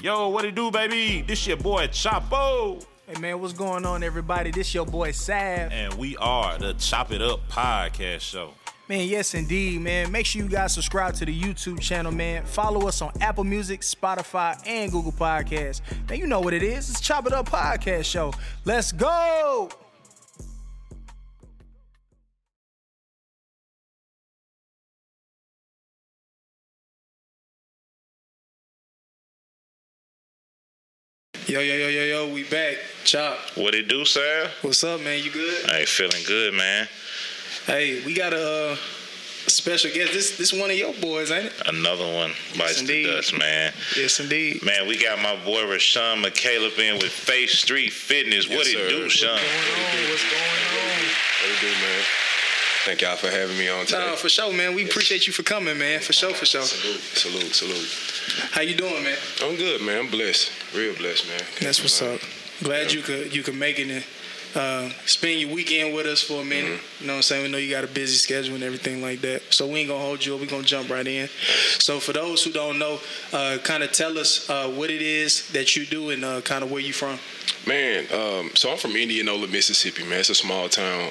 Yo, what it do, baby? This your boy Chapo. Hey man, what's going on, everybody? This your boy Sav, and we are the Chop It Up Podcast Show. Man, yes indeed, man. Make sure you guys subscribe to the YouTube channel, man. Follow us on Apple Music, Spotify, and Google Podcasts. Man, you know what it is. It's Chop It Up Podcast Show. Let's go! Yo, we back. Chop. What it do, Sav? What's up, man? You good? I ain't feeling good, man. Hey, we got a special guest. This one of your boys, ain't it? Another one bites the dust, man. Yes, indeed. Man, we got my boy Rashawn McCaleb in with Faith Street Fitness. Yes, what it do, Sean? What's going on? What it do, man? Thank y'all for having me on today. No, for sure, man. We appreciate you for coming, man. For sure. Salute. How you doing, man? I'm good, man. I'm blessed. Real blessed, man. That's what's up. Glad you could make it in. Spend your weekend with us for a minute. Mm-hmm. You know what I'm saying? We know you got a busy schedule and everything like that, so we ain't gonna hold you up. We gonna jump right in. So for those who don't know, kind of tell us what it is that you do and kind of where you from. Man, so I'm from Indianola, Mississippi, man. It's a small town.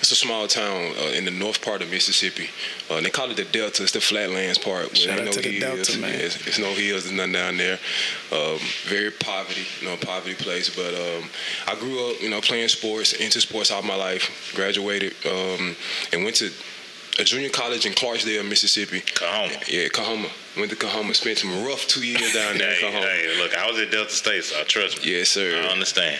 It's a small town in the north part of Mississippi. They call it the Delta. It's the flatlands part. Shout out to the Delta, man. It's no hills. There's nothing down there. Very poverty place. But I grew up, playing sports, into sports all my life. Graduated and went to a junior college in Clarksdale, Mississippi. Coahoma. Yeah, Coahoma. Went to Coahoma. Spent some rough 2 years down there in Coahoma. Hey, look, I was at Delta State, so I trust me. Yes, sir. I understand.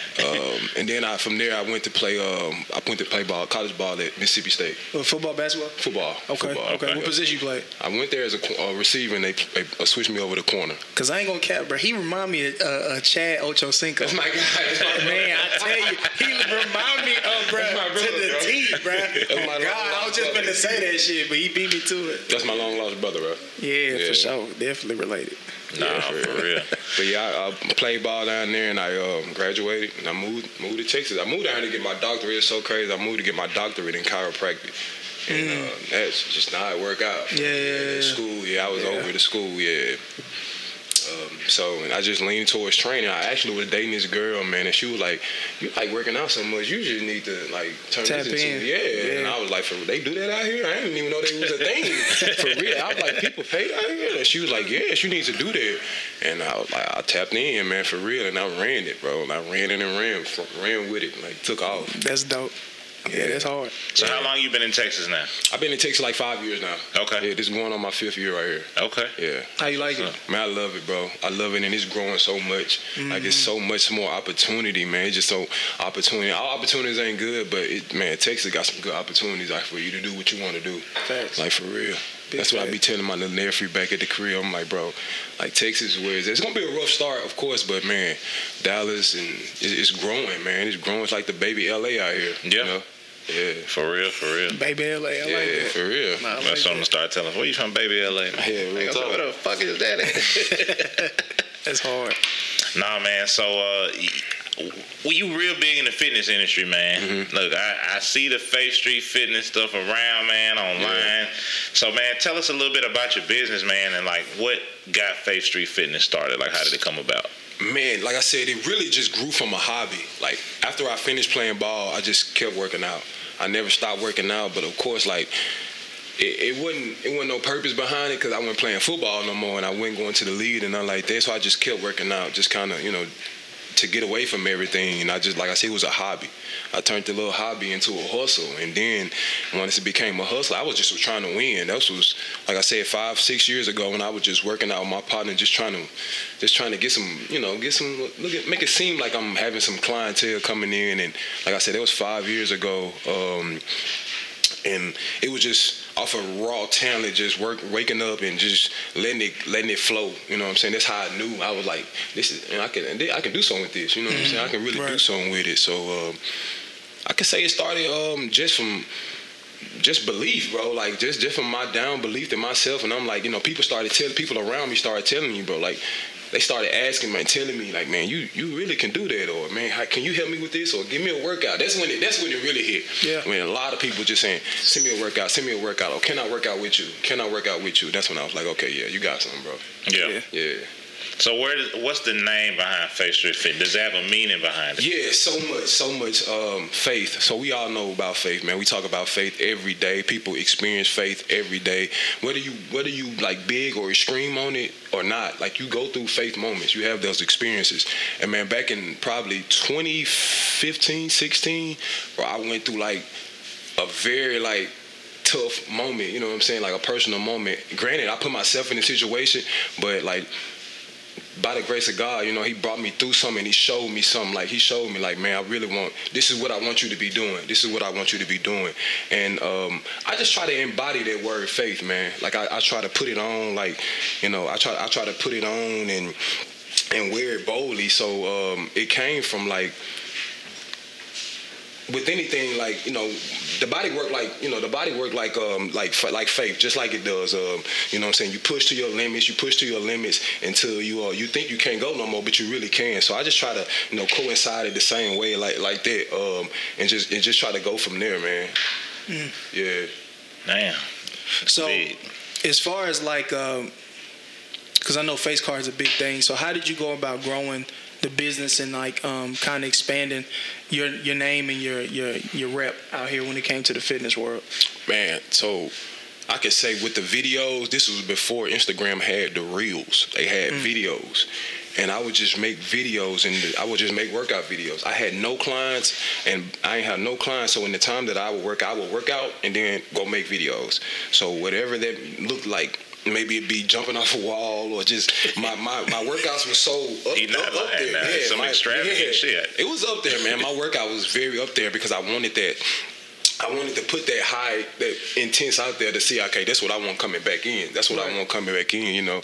And then from there I went to play. I went to play college ball at Mississippi State. Football, basketball. Football. Okay. What position you played? I went there as a receiver, and they switched me over to corner. Cause I ain't gonna cap, bro. He remind me of Chad Ocho Cinco. That's my guy. Man, I tell you, he remind me of bro to the T, bro. God, I was just gonna say that shit, but he beat me to it. That's my long lost brother, bro. Yeah. For sure. Oh, definitely related. Nah, for real. But yeah, I played ball down there, and I graduated, and I moved to Texas. I moved down here to get my doctorate. It's so crazy. I moved to get my doctorate in chiropractic, and that's just not how it worked out. Yeah. School. Yeah, I was over to school. Yeah. So I just leaned towards training. I actually was dating this girl, man, and she was like, "You like working out so much, you just need to like tap into it. Yeah. And I was like, "They do that out here? I didn't even know they was a thing." For real, I was like, "People pay out here?" And she was like, "Yes, you need to do that." And I was like, I tapped in, man, for real, and I ran it, bro. And I ran it and ran with it, like took off. That's dope. Yeah, that's hard. So how long you been in Texas now? I've been in Texas like 5 years now. Okay. Yeah, this is going on my fifth year right here. Okay. Yeah. How you like it? Man, I love it, bro. I love it, and it's growing so much. Mm-hmm. Like, it's so much more opportunity, man. It's just so opportunity. All opportunities ain't good, but, Texas got some good opportunities like for you to do what you want to do. Facts. Like, for real. That's what I be telling my little nephew back at the crib. I'm like, bro, like Texas, where it's going to be a rough start, of course, but, man, Dallas, and it's growing, man. It's growing. It's like the baby L.A. out here. Yeah. You know? Yeah, for real. Baby LA, I like that. For real. Nah, that's what I'm gonna start telling. Where you from, baby LA? Yeah, real talk. Where the fuck is that at? That's hard. Nah, man. So, you real big in the fitness industry, man. Mm-hmm. Look, I see the Faith Street Fitness stuff around, man, online. Yeah. So, man, tell us a little bit about your business, man, and like what got Faith Street Fitness started. Like, how did it come about? Man, like I said, it really just grew from a hobby. Like, after I finished playing ball, I just kept working out. I never stopped working out, but of course, like, it wasn't no purpose behind it because I wasn't playing football no more, and I wasn't going to the league and nothing like that, so I just kept working out, just kind of, to get away from everything. And I just, like I said, it was a hobby. I turned the little hobby into a hustle, and then once it became a hustle, I was just trying to win. That was, like I said, 5-6 years ago when I was just working out with my partner, just trying to get some, make it seem like I'm having some clientele coming in. And like I said, that was 5 years ago. And it was just off of raw talent, just waking up and just letting it flow. You know what I'm saying? That's how I knew. I was like, this is, and I can do something with this. You know what I'm saying? I can really do something with it. So I could say it started just from belief, bro. Like just from my down belief in myself. And I'm like, people around me started telling you, bro, like. They started asking me and telling me, like, man, you really can do that, or, man, can you help me with this, or give me a workout? That's when it really hit. Yeah. I mean, a lot of people just saying, send me a workout, or can I work out with you? That's when I was like, okay, yeah, you got something, bro. Yeah. Yeah. So what's the name behind Faith Street Fitness? Does it have a meaning behind it? Yeah, so much faith. So we all know about faith, man. We talk about faith every day. People experience faith every day. Whether you like big or extreme on it or not, like you go through faith moments. You have those experiences. And man, back in probably 2015, 16, bro, I went through like a very like tough moment, you know what I'm saying? Like a personal moment. Granted, I put myself in a situation, but like by the grace of God, you know, he brought me through something and he showed me something. Like he showed me like, man, this is what I want you to be doing. This is what I want you to be doing. And I just try to embody that word faith, man. Like I try to put it on, like, you know, I try to put it on and wear it boldly. So it came from like, with anything, like, you know, the body work like like faith, just like it does. You know what I'm saying? You push to your limits until you think you can't go no more, but you really can. So I just try to, you know, coincide it the same way, like that, and just try to go from there, man. Mm. Yeah. Damn. So big. As far as like, because I know face cards is a big thing. So how did you go about growing the business and like kind of expanding your name and your rep out here when it came to the fitness world? Man, so I could say with the videos, this was before Instagram had the reels. They had videos. And I would just make videos, and I would just make workout videos. I had no clients, and I ain't had no clients. So in the time that I would work out and then go make videos. So whatever that looked like, maybe it'd be jumping off a wall or just my workouts were so up there. Yeah, some extravagant shit. It was up there, man. My workout was very up there because I wanted that. I wanted to put that intense out there to see, okay, that's what I want coming back in. That's what I want coming back in, you know.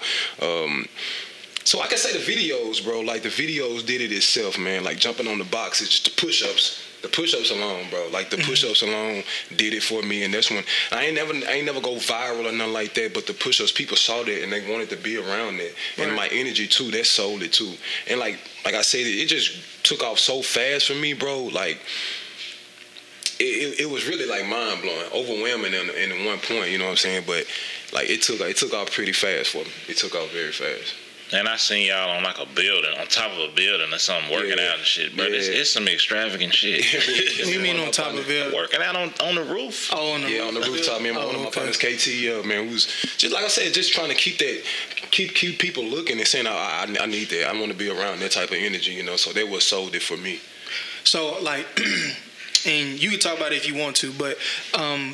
So I can say the videos, bro, like the videos did it itself, man. Like jumping on the boxes, just the push-ups. The push-ups alone, bro. Like the push-ups alone did it for me. And that's when I ain't never go viral or nothing like that. But the push-ups, people saw that and they wanted to be around that. Right. And my energy too, that sold it too. And like I said, it just took off so fast for me, bro. Like it was really like mind blowing, overwhelming in one point. You know what I'm saying? But like it took off pretty fast for me. It took off very fast. And I seen y'all on like a building, on top of a building or something, working out and shit, bro. Yeah. It's some extravagant shit. What you mean on top of a building? Working out on the roof. Oh, on the roof. Yeah, on the rooftop. Man, one of my partners, KT, man, who's just like I said, just trying to keep people looking and saying, I need that. I want to be around that type of energy, you know. So that was sold it for me. So like, and you can talk about it if you want to, but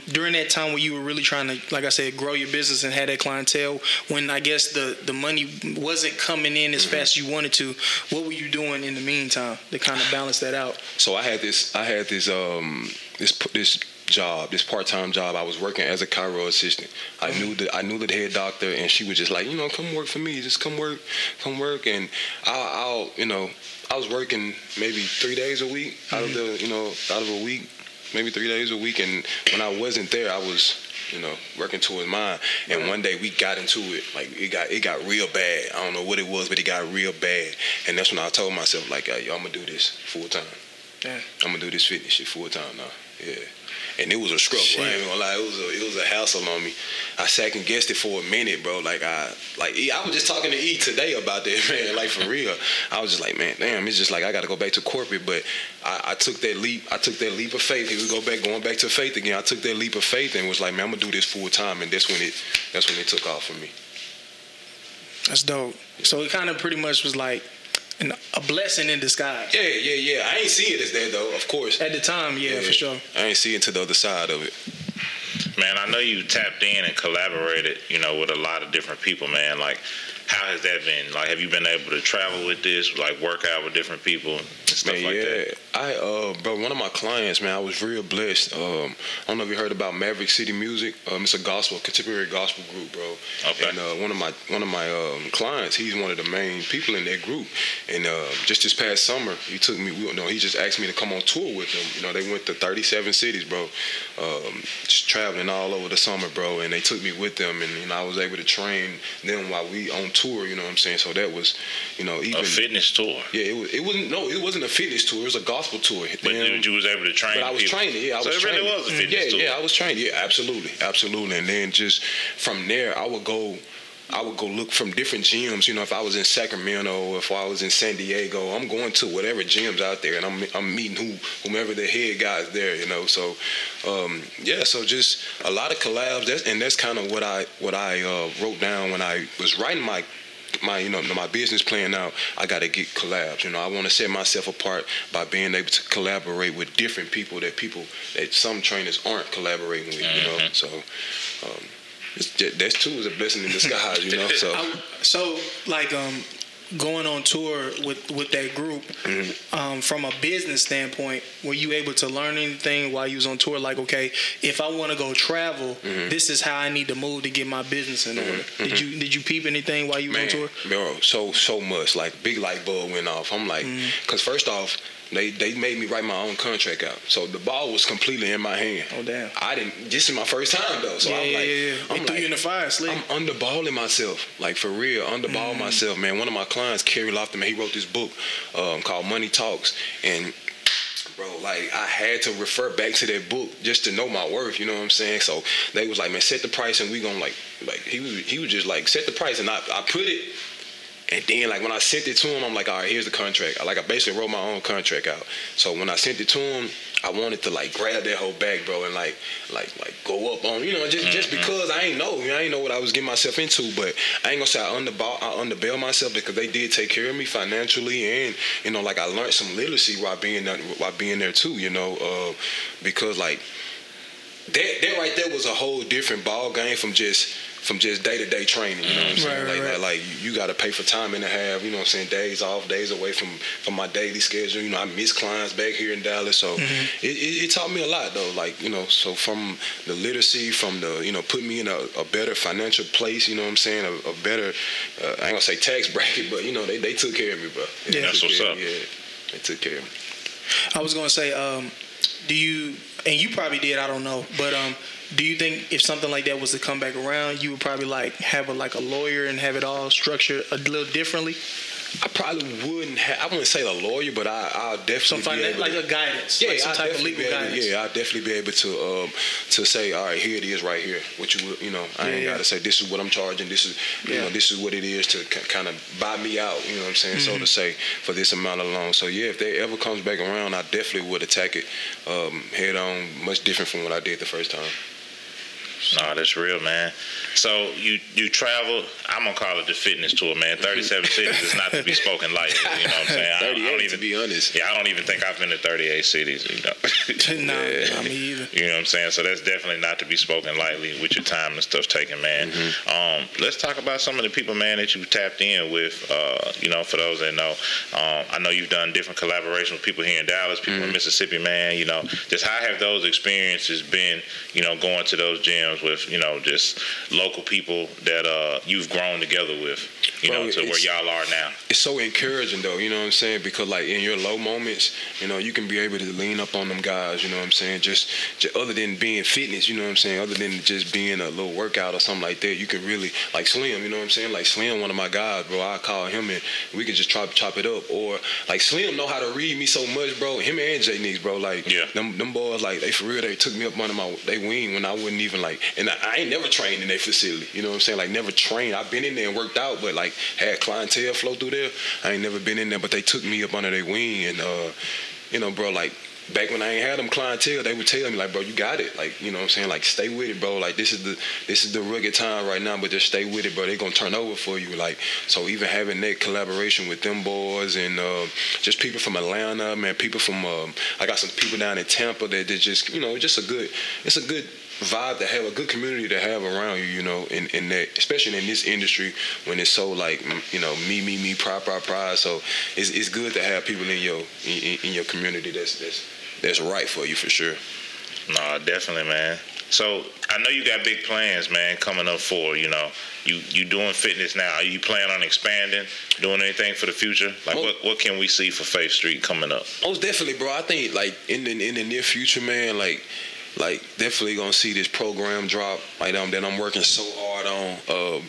during that time when you were really trying to, like I said, grow your business and had that clientele, when I guess the money wasn't coming in as fast as you wanted to, what were you doing in the meantime to kind of balance that out? So I had this this job, this part-time job. I was working as a chiro assistant. I knew the head doctor, and she was just like, you know, come work for me. Just come work, and I'll you know. I was working maybe 3 days a week out of a week, and when I wasn't there, I was, you know, working towards mine. And one day we got into it, like it got real bad. I don't know what it was, but it got real bad. And that's when I told myself, like, yo, I'm gonna do this full time. Yeah. I'm gonna do this fitness shit full time now. Yeah. And it was a struggle. Shit. I ain't gonna lie, it was a hassle on me. I second guessed it for a minute, bro. I was just talking to E today about that, man. Like for real, I was just like, man, damn. It's just like I got to go back to corporate, but I took that leap. I took that leap of faith. Here we go going back to faith again. I took that leap of faith and was like, man, I'm gonna do this full time. And that's when it took off for me. That's dope. So it kind of pretty much was like a blessing in disguise. Yeah. I ain't see it as that though, of course. At the time, yeah, for sure. I ain't see it to the other side of it. Man, I know you tapped in and collaborated, you know, with a lot of different people, man. Like, how has that been? Like, have you been able to travel with this, like, work out with different people and stuff like that? Bro, one of my clients, man, I was real blessed. I don't know if you heard about Maverick City Music. It's a contemporary gospel group, bro. Okay. And one of my clients, he's one of the main people in that group. And just this past summer, he just asked me to come on tour with him. You know, they went to 37 cities, bro. Just traveling all over the summer, bro. And they took me with them, and you know, I was able to train them while we on tour, you know what I'm saying? So that was, you know, even a fitness tour. Yeah, it wasn't a fitness tour. It was a gospel tour. But you was able to train. But I was training. Yeah, I was training. Was a fitness tour. Yeah, I was training. Yeah, absolutely, absolutely. And then just from there, I would go I would go look from different gyms. You know, if I was in Sacramento, if I was in San Diego, I'm going to whatever gyms out there, and I'm meeting whomever the head guys there. You know, so yeah, so just a lot of collabs. That's kind of what I wrote down when I was writing my you know, my business plan out. I got to get collabs. You know, I want to set myself apart by being able to collaborate with different people that some trainers aren't collaborating with. Mm-hmm. You know, so. That too is a blessing in disguise, you know. So, going on tour with that group, mm-hmm. From a business standpoint, were you able to learn anything while you was on tour? Like, okay, if I want to go travel, mm-hmm. this is how I need to move to get my business in order. Mm-hmm. Did you peep anything while you were on tour? Bro, so much. Like, big light bulb went off. I'm like, because mm-hmm. first off, They made me write my own contract out, so the ball was completely in my hand. Oh damn! I didn't. This is my first time though, so I'm like, threw you in the fire, Slick. I'm underballing myself, like for real, underball myself, man. One of my clients, Kerry Lofton, man, he wrote this book called Money Talks, and bro, like I had to refer back to that book just to know my worth. You know what I'm saying? So they was like, man, set the price, and we gonna like he was just like set the price, and I put it. And then, like, when I sent it to him, I'm like, all right, here's the contract. Like, I basically wrote my own contract out. So when I sent it to him, I wanted to, like, grab that whole bag, bro, and, like go up on, you know, just because I ain't know. You know, I ain't know what I was getting myself into. But I ain't going to say I underbell myself, because they did take care of me financially. And, you know, like, I learned some literacy while being there, too, you know, because, like, that right there was a whole different ball game from just day-to-day training, you know what I'm saying? Like, you got to pay for time and a half, you know what I'm saying, days off, days away from my daily schedule. You know, I miss clients back here in Dallas, so mm-hmm. it taught me a lot, though. Like, you know, so from the literacy, from the, you know, put me in a better financial place, you know what I'm saying, a better, I ain't going to say tax bracket, but, you know, they took care of me, bro. Yeah. That's what's up. Yeah, they took care of me. I was going to say, do you, and you probably did, I don't know, but, do you think if something like that was to come back around, you would probably like have a lawyer and have it all structured a little differently? I probably wouldn't have. I wouldn't say a lawyer, but I'll definitely a guidance. Yeah, like some type of legal guidance. Yeah, I'll definitely be able to say, all right, here it is, right here. What you know, I ain't gotta say this is what I'm charging. This is you know, this is what it is to kind of buy me out. You know what I'm saying? Mm-hmm. So to say for this amount of loan. So yeah, if that ever comes back around, I definitely would attack it head on, much different from what I did the first time. No, that's real, man. So you travel. I'm gonna call it the fitness tour, man. 37 cities is not to be spoken lightly. You know what I'm saying? 38, I don't even, to be honest. Yeah, I don't even think I've been to 38 cities. You know? Not me either. You know what I'm saying? So that's definitely not to be spoken lightly with your time and stuff taken, man. Mm-hmm. Let's talk about some of the people, man, that you tapped in with. You know, for those that know, I know you've done different collaborations with people here in Dallas, people in Mississippi, man. You know, just how have those experiences been? You know, going to those gyms with, you know, just local people that you've grown together with, you know, to where y'all are now. It's so encouraging, though, you know what I'm saying? Because, like, in your low moments, you know, you can be able to lean up on them guys, you know what I'm saying? Just other than being fitness, you know what I'm saying? Other than just being a little workout or something like that, you can really, like Slim, you know what I'm saying? Like Slim, one of my guys, bro, I call him and we can just try to chop it up. Or, like, Slim know how to read me so much, bro. Him and J Nicks, bro, like, them boys, like, they for real, they took me up under they wing when I wouldn't even, like, and I ain't never trained in that facility. You know what I'm saying? Like, never trained. I've been in there and worked out, but, like, had clientele flow through there. I ain't never been in there, but they took me up under their wing. And, you know, bro, like, back when I ain't had them clientele, they would tell me, like, bro, you got it. Like, you know what I'm saying? Like, stay with it, bro. Like, this is the rugged time right now, but just stay with it, bro. They're going to turn over for you. Like, so even having that collaboration with them boys and just people from Atlanta, man, people from, I got some people down in Tampa that just, you know, just it's a good vibe to have, a good community to have around you, you know, in that, especially in this industry when it's so, like, you know, me, pride. So it's good to have people in your community that's right for you, for sure. Nah, definitely, man. So I know you got big plans, man, coming up for, you know, you doing fitness now. Are you planning on expanding, doing anything for the future? Like, what can we see for Faith Street coming up? Most definitely, bro. I think, like, in the near future, man, like definitely gonna see this program drop, like, that I'm working so hard on.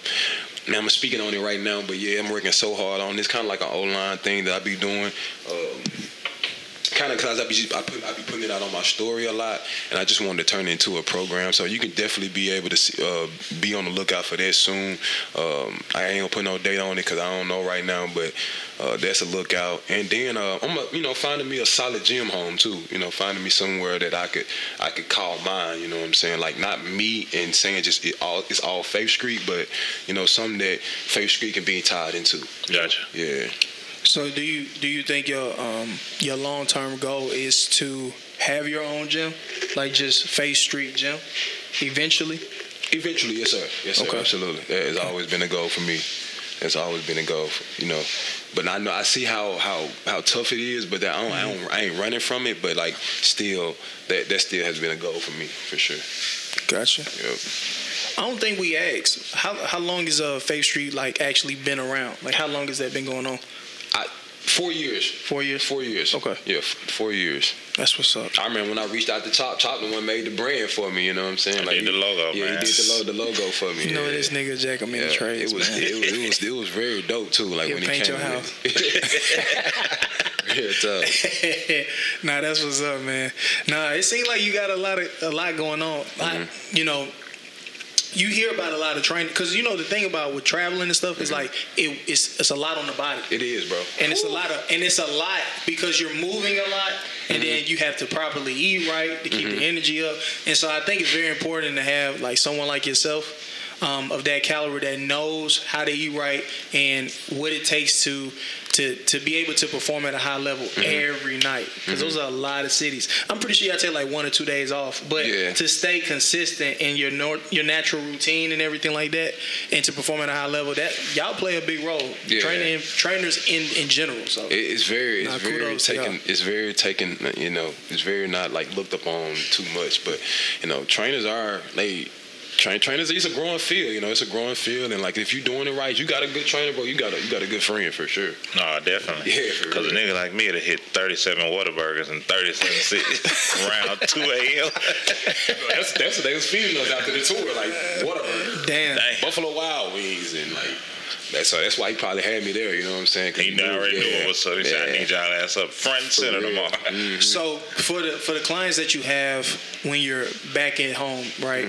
Now I'm speaking on it right now, but yeah, I'm working so hard on. It's kind of like an online thing that I be doing. kind of because I be putting it out on my story a lot, and I just wanted to turn it into a program. So you can definitely be able to see, be on the lookout for that soon. I ain't gonna put no date on it because I don't know right now, but that's a lookout. And then I'm finding me a solid gym home too. You know, finding me somewhere that I could call mine. You know what I'm saying? Like not me and saying just it's all Faith Street, but you know something that Faith Street can be tied into. Gotcha. Yeah. So do you think your long-term goal is to have your own gym, like just Faith Street Gym, eventually? Eventually, yes, sir. Yes, sir. Okay. Absolutely. That has always been a goal for me. That's always been a goal, you know. But I know I see how tough it is, but that I ain't running from it. But like still, that still has been a goal for me for sure. Gotcha. Yep. I don't think we asked how long has Faith Street like actually been around? Like how long has that been going on? 4 years. 4 years? 4 years. Okay. Yeah, 4 years. That's what's up. I remember when I reached out to Chop, the one made the brand for me, you know what I'm saying? Like, he did the logo, yeah, man. Yeah, he did the logo for me. You know this nigga Jack, I'm in the trades, man. It was very dope, too. Like, when he came your house. Real tough. Nah, that's what's up, man. Nah, it seems like you got a lot going on. Mm-hmm. You know, you hear about a lot of training because you know the thing about with traveling and stuff is like it's a lot on the body. It is, bro. And it's a lot because you're moving a lot, and then you have to properly eat right to keep the energy up. And so I think it's very important to have like someone like yourself of that caliber that knows how to eat right and what it takes to be able to perform at a high level every night, because those are a lot of cities. I'm pretty sure y'all take like 1 or 2 days off, but to stay consistent in your natural routine and everything like that, and to perform at a high level, that y'all play a big role. Yeah. Trainers in general. So it's very taken. You know, it's very not like looked upon too much, but you know, trainers are trainers, it's a growing field, you know. It's a growing field, and like if you doing it right, you got a good trainer, bro. You got a good friend for sure. No, definitely. Yeah, because a nigga like me, it'll hit 37 Whataburgers and 37 six around 2 a.m. That's what they was feeding us after the tour, like Whataburger, damn, Buffalo Wild Wings, and like. That's why he probably had me there, you know what I'm saying? He already knew what's up. He said, I need y'all ass up front and center tomorrow. Mm-hmm. So for the clients that you have when you're back at home, right?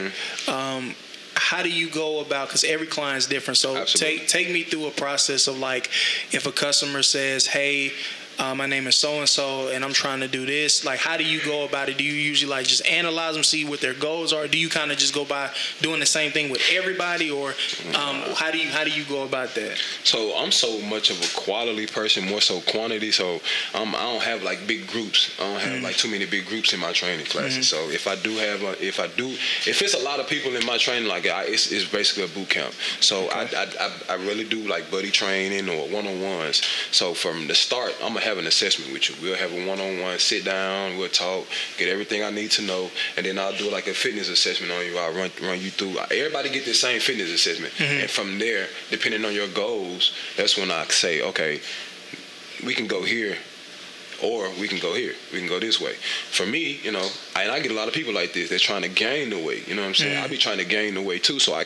Mm-hmm. How do you go about, because every client's different. So take me through a process of like if a customer says, hey, my name is so-and-so, and I'm trying to do this. Like, how do you go about it? Do you usually, like, just analyze them, see what their goals are? Do you kind of just go by doing the same thing with everybody, or how do you go about that? So I'm so much of a quality person, more so quantity, so I don't have, like, big groups. I don't have, like, too many big groups in my training classes. So if I do have if it's a lot of people in my training, like, it's basically a boot camp. So I really do, like, buddy training or one-on-ones. So from the start, I'm going to have an assessment with you. We'll have a one-on-one, sit down, we'll talk, get everything I need to know, and then I'll do like a fitness assessment on you. I'll run you through. Everybody get the same fitness assessment, and from there, depending on your goals, that's when I say, okay, we can go here, or we can go here. We can go this way. For me, you know, I get a lot of people like this. They're trying to gain the weight. You know what I'm saying? I be trying to gain the weight too, so I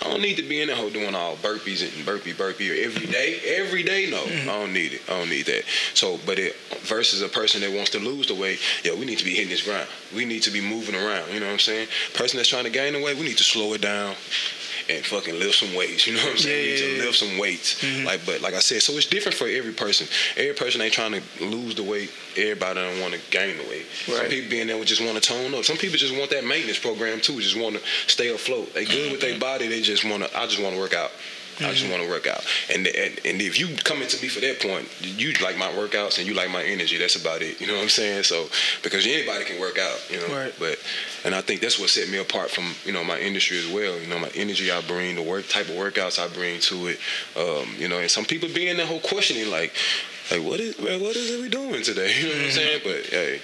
don't need to be in the hole doing all burpees and burpee or every day. No, I don't need it. I don't need that. So, but it versus a person that wants to lose the weight, we need to be hitting this ground. We need to be moving around. You know what I'm saying? Person that's trying to gain the weight, we need to slow it down and fucking lift some weights. You know what I'm saying? You need to lift some weights. But like I said, so it's different for every person. Every person ain't trying to lose the weight. Everybody don't want to gain the weight. Right. Some people being there just want to tone up. Some people just want that maintenance program too. Just want to stay afloat. They good with their body. They just want to. I just want to work out. I just want to work out. And if you come into me for that point, you like my workouts and you like my energy. That's about it. You know what I'm saying? So because anybody can work out, you know. Right. And I think that's what set me apart from, you know, my industry as well. You know, my energy I bring, the work type of workouts I bring to it. You know, and some people be in that whole questioning like what is it we doing today? You know what I'm saying? But hey,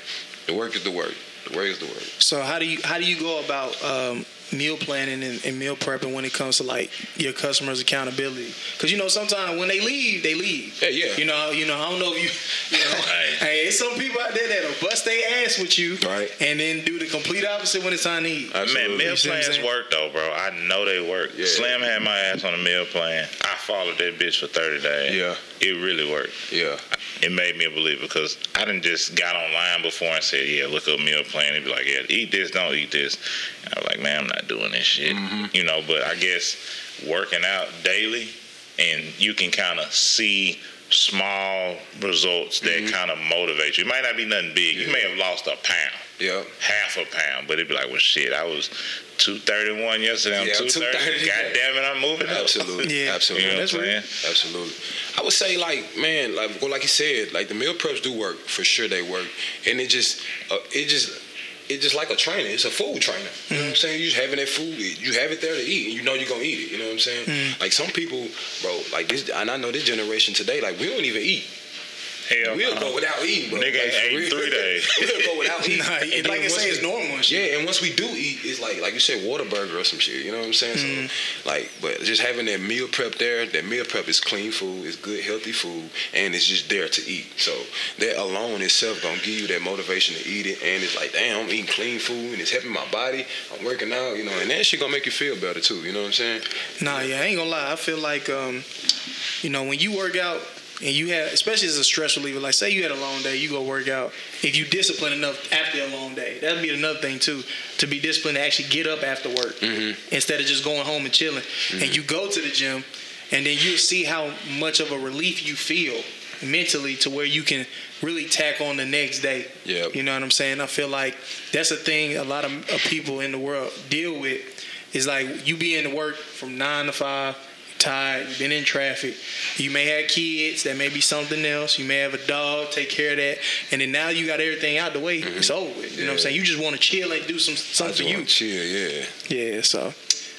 the work is the work. The work is the work. So how do you go about meal planning and meal prepping when it comes to like your customers' accountability? Because you know sometimes when they leave. Hey, yeah. You know I don't know if you know. Hey, it's some people out there that'll bust their ass with you, right? And then do the complete opposite when it's time to eat. Man, meal plans work though, bro. I know they work. Yeah. Slim had my ass on a meal plan. I followed that bitch for 30 days. Yeah, it really worked. Yeah. it made me a believer, because I didn't just got online before and said, yeah, look up meal plan. It'd be like, yeah, eat this, don't eat this. And I was like, man, I'm not doing this shit. Mm-hmm. You know, but I guess working out daily, and you can kind of see small results that mm-hmm. kind of motivate you. It might not be nothing big. Yeah. You may have lost a pound. Yep. Half a pound. But it'd be like, well, shit, I was 231 yesterday. I'm 230. God damn it, I'm moving up. Absolutely. Yeah. Absolutely. You know that's real. Absolutely. I would say, like, man, like, well, like you said, like, the meal preps do work. For sure they work. And it's just like a trainer. It's a food trainer. You know what I'm saying? You just having that food. You have it there to eat, and you know you're gonna eat it. You know what I'm saying? Mm. Like, some people, bro, like this, and I know this generation today, like, we don't even eat. Hell, we'll go without eating, bro. Nigga, like, ate 3 days. We'll go without eating. And like I say, it's normal. Yeah, and once we do eat, it's like you said, Whataburger or some shit. You know what I'm saying? Mm-hmm. So, like, but just having that meal prep there, that meal prep is clean food, it's good, healthy food, and it's just there to eat. So that alone itself gonna give you that motivation to eat it, and it's like, damn, I'm eating clean food, and it's helping my body. I'm working out, you know, and that shit gonna make you feel better too. You know what I'm saying? Nah, yeah, I ain't gonna lie. I feel like, you know, when you work out. And you have, especially as a stress reliever, like say you had a long day, you go work out. If you discipline enough after a long day, that'd be another thing too, to be disciplined to actually get up after work mm-hmm. instead of just going home and chilling. Mm-hmm. And you go to the gym, and then you see how much of a relief you feel mentally to where you can really tack on the next day. Yep. You know what I'm saying? I feel like that's a thing a lot of people in the world deal with, is like you be in the work from 9 to 5. Tired, you've been in traffic, you may have kids, that may be something else, you may have a dog, take care of that, and then now you got everything out the way, mm-hmm. it's over with. You know what I'm saying? You just want to chill and do something for you. Chill, yeah, so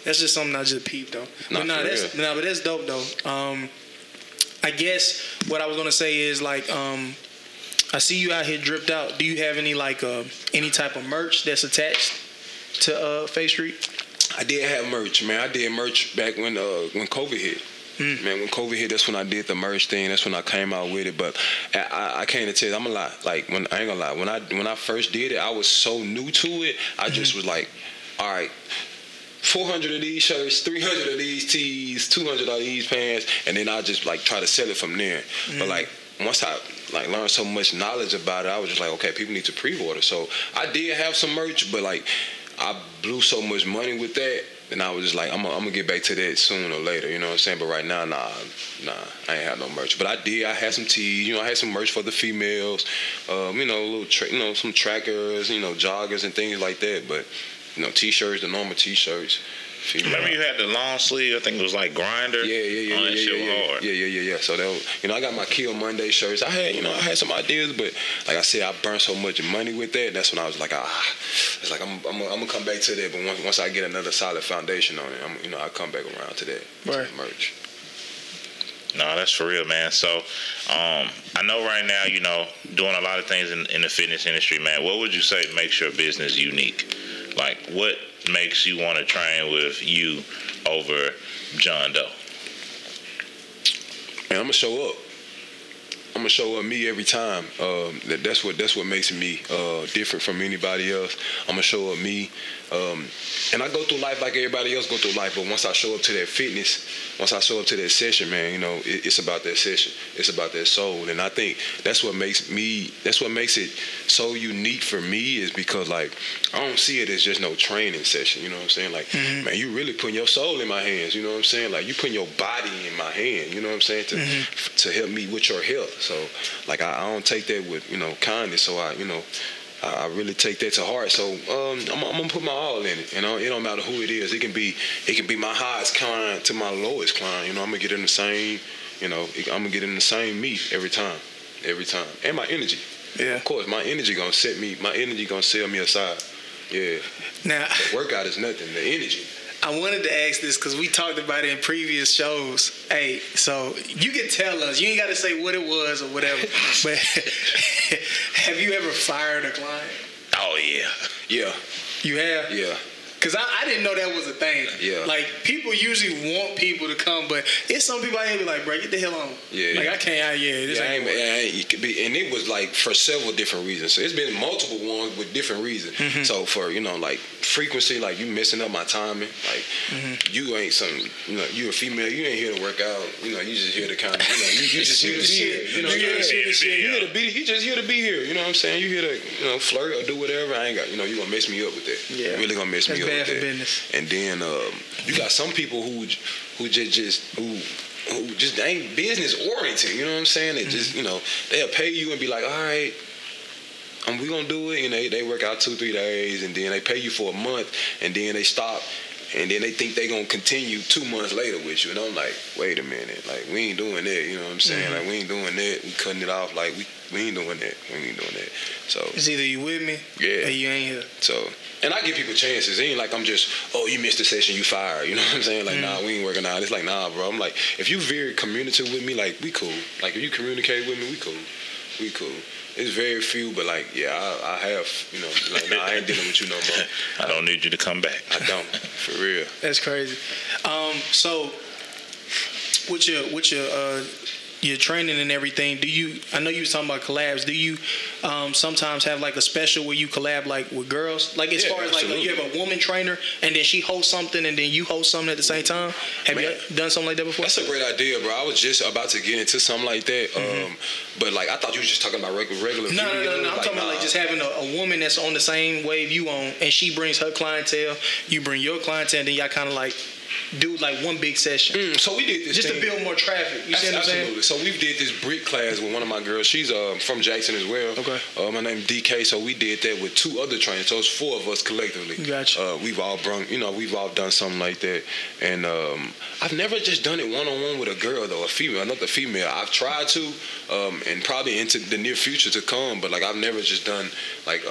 that's just something I just peeped though. But that's dope though. I guess what I was gonna say is, like, I see you out here dripped out. Do you have any type of merch that's attached to Faith Street? I did have merch, man. I did merch back when COVID hit. Mm. Man, when COVID hit, that's when I did the merch thing. That's when I came out with it. But I can't tell you, I'm gonna lie. Like, I ain't gonna lie. When I first did it, I was so new to it. I just was like, all right, 400 of these shirts, 300 of these tees, 200 of these pants, and then I just like try to sell it from there. Mm. But like, once I like learned so much knowledge about it, I was just like, okay, people need to pre-order. So I did have some merch, but like, I blew so much money with that, and I was just like, I'm gonna get back to that sooner or later, you know what I'm saying? But right now, nah, I ain't have no merch. But I had some tees, you know, I had some merch for the females, you know, some trackers, you know, joggers and things like that. But you know, t-shirts, the normal t-shirts. Remember you had the long sleeve, I think it was like Grinder. Yeah. So that was, you know, I got my Kill Monday shirts. I had, you know, I had some ideas, but like I said, I burned so much money with that. That's when I was like, it's like I'm gonna come back to that. But once I get another solid foundation on it, I'll come back around to that merch. No, that's for real, man. So, I know right now, you know, doing a lot of things in the fitness industry, man. What would you say makes your business unique? Like, what makes you want to train with you over John Doe? And I'm gonna show up me every time. That's what makes me different from anybody else. I'm gonna show up me, and I go through life like everybody else go through life. But once I show up to that fitness, once I show up to that session, man, you know, it's about that session. It's about that soul, and I think that's what makes me. That's what makes it so unique for me, is because like I don't see it as just no training session. You know what I'm saying? Like, mm-hmm. man, you really putting your soul in my hands. You know what I'm saying? Like, you putting your body in my hand. You know what I'm saying? To help me with your health. So, like, I don't take that with, you know, kindness. So, I really take that to heart. So, I'm gonna put my all in it. You know, it don't matter who it is. It can be my highest client to my lowest client. You know, I'm gonna get in the same. You know, I'm gonna get in the same me every time, and my energy. Yeah. Of course, my energy gonna set me. My energy gonna sell me aside. Yeah. Now, the workout is nothing. The energy. I wanted to ask this because we talked about it in previous shows. Hey, so you can tell us. You ain't got to say what it was or whatever. But have you ever fired a client? Oh, yeah. Yeah. You have? Yeah. Because I didn't know that was a thing. Yeah. Like, people usually want people to come, but it's some people out here be like, bro, get the hell on. Yeah. Like, I can't, this ain't, and it was, like, for several different reasons. So, it's been multiple ones with different reasons. Mm-hmm. So, for, you know, like, frequency, like, you messing up my timing. Like, mm-hmm. you ain't something, you know, you a female, you ain't here to work out. You know, you just here to kind of, you know, you just here to be here. You know, you just here to be here. You know what I'm saying? You here to, you know, flirt or do whatever. I ain't got, you know, you gonna mess me up with that. Yeah. You really gonna mess me up with that. That's bad for business. And then you got some people who just ain't business oriented. You know what I'm saying? They mm-hmm. just, you know, they'll pay you and be like, all right, we gonna do it. And they work out 2-3 days, and then they pay you for a month, and then they stop. And then they think they gonna continue 2 months later with you. And I'm like, wait a minute, like, we ain't doing that. You know what I'm saying? Mm-hmm. Like, we ain't doing that. We cutting it off. Like, we ain't doing that. We ain't doing that. So it's either you with me, yeah, or you ain't here. So, and I give people chances. It ain't like I'm just, oh, you missed the session, you fired. You know what I'm saying? Like, mm-hmm. nah, we ain't working out. It's like, nah, bro. I'm like, if you very communicative with me, like, we cool. Like, if you communicate with me, we cool. We cool. It's very few, but like, yeah, I have, you know, like, nah, I ain't dealing with you no more. I don't need you to come back. I don't, for real. That's crazy. So, with your training and everything, do you? I know you was talking about collabs. Do you sometimes have like a special where you collab like with girls? Like, as far as like you have a woman trainer and then she hosts something and then you host something at the same time. Have you done something like that before? That's a great idea, bro. I was just about to get into something like that, mm-hmm. But like, I thought you were just talking about regular. No. I'm talking about like just having a woman that's on the same wave you on, and she brings her clientele, you bring your clientele, and then y'all kind of like do like one big session. So we did this just thing to build more traffic. You see what I'm saying? Absolutely. So we did this brick class with one of my girls. She's from Jackson as well. Okay. My name is DK. So we did that with 2 other trainers. So it's 4 of us collectively. Gotcha. We've all done something like that. And I've never just done it one on one with a girl though, a female, another female. I've tried to, and probably into the near future to come. But like, I've never just done like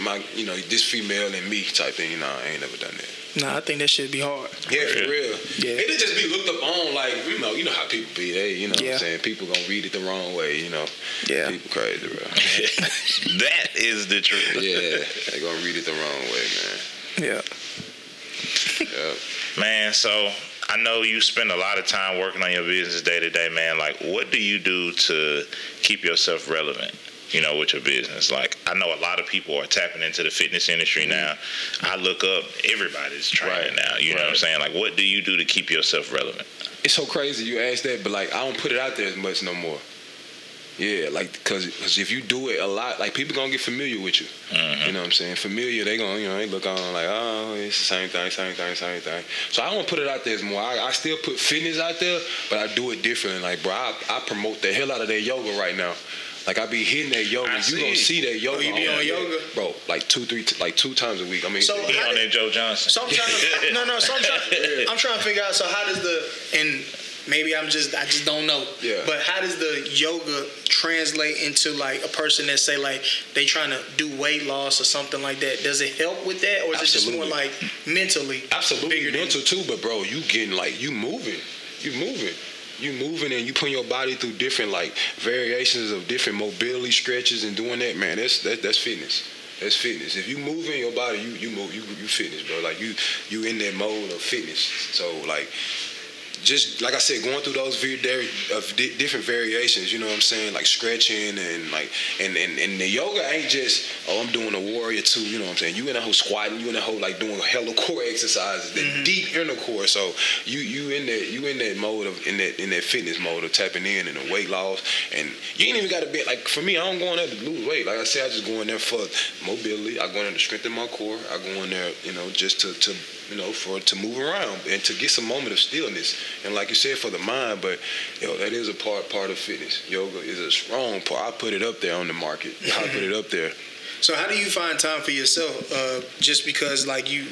my, you know, this female and me type thing. You know, I ain't never done that. Nah, I think that shit be hard. Yeah, for real. Yeah. It'll just be looked up on like, you know how people be. They, you know what I'm saying? People gonna read it the wrong way, you know. Yeah. People crazy, bro. That is the truth. Yeah, they gonna read it the wrong way, man. Yeah. Yeah. Man, so I know you spend a lot of time working on your business day to day, man. Like, what do you do to keep yourself relevant? You know, with your business. Like, I know a lot of people are tapping into the fitness industry now. I look up, everybody's training now. You know what I'm saying? Like, what do you do to keep yourself relevant? It's so crazy you ask that, but like, I don't put it out there as much no more. Yeah, like, because if you do it a lot, like, people gonna get familiar with you. Mm-hmm. You know what I'm saying? Familiar, they gonna, you know, they look on like, oh, it's the same thing. So I don't put it out there as more. I still put fitness out there, but I do it differently. Like, bro, I promote the hell out of that yoga right now. Like, I be hitting that yoga. You gonna see that yoga. You be on yoga, bro. Like 2 times a week. I mean, so be on that Joe Johnson. Sometimes I'm trying to figure out. So how does the, and maybe I just don't know. Yeah. But how does the yoga translate into like a person that say like they trying to do weight loss or something like that? Does it help with that, or is it just more like mentally? Absolutely, mental too. But bro, you getting like you moving. You moving and you putting your body through different like variations of different mobility stretches and doing that, man. That's fitness. That's fitness. If you moving your body, you move, you fitness, bro. Like you in that mode of fitness. So like, just like I said, going through those different variations, you know what I'm saying? Like stretching and like and the yoga ain't just, oh, I'm doing a warrior too, you know what I'm saying? You in that whole squatting, you in that whole like doing hella core exercises, the mm-hmm. deep inner core. So you in that mode of in that fitness mode of tapping in and the weight loss, and you ain't even got to be like, for me, I don't go in there to lose weight. Like I said, I just go in there for mobility. I go in there to strengthen my core. I go in there, you know, just to move around and to get some moment of stillness. And like you said, for the mind, but yo, that is a part of fitness. Yoga is a strong part. I put it up there on the market. I put it up there. So how do you find time for yourself? Just because like you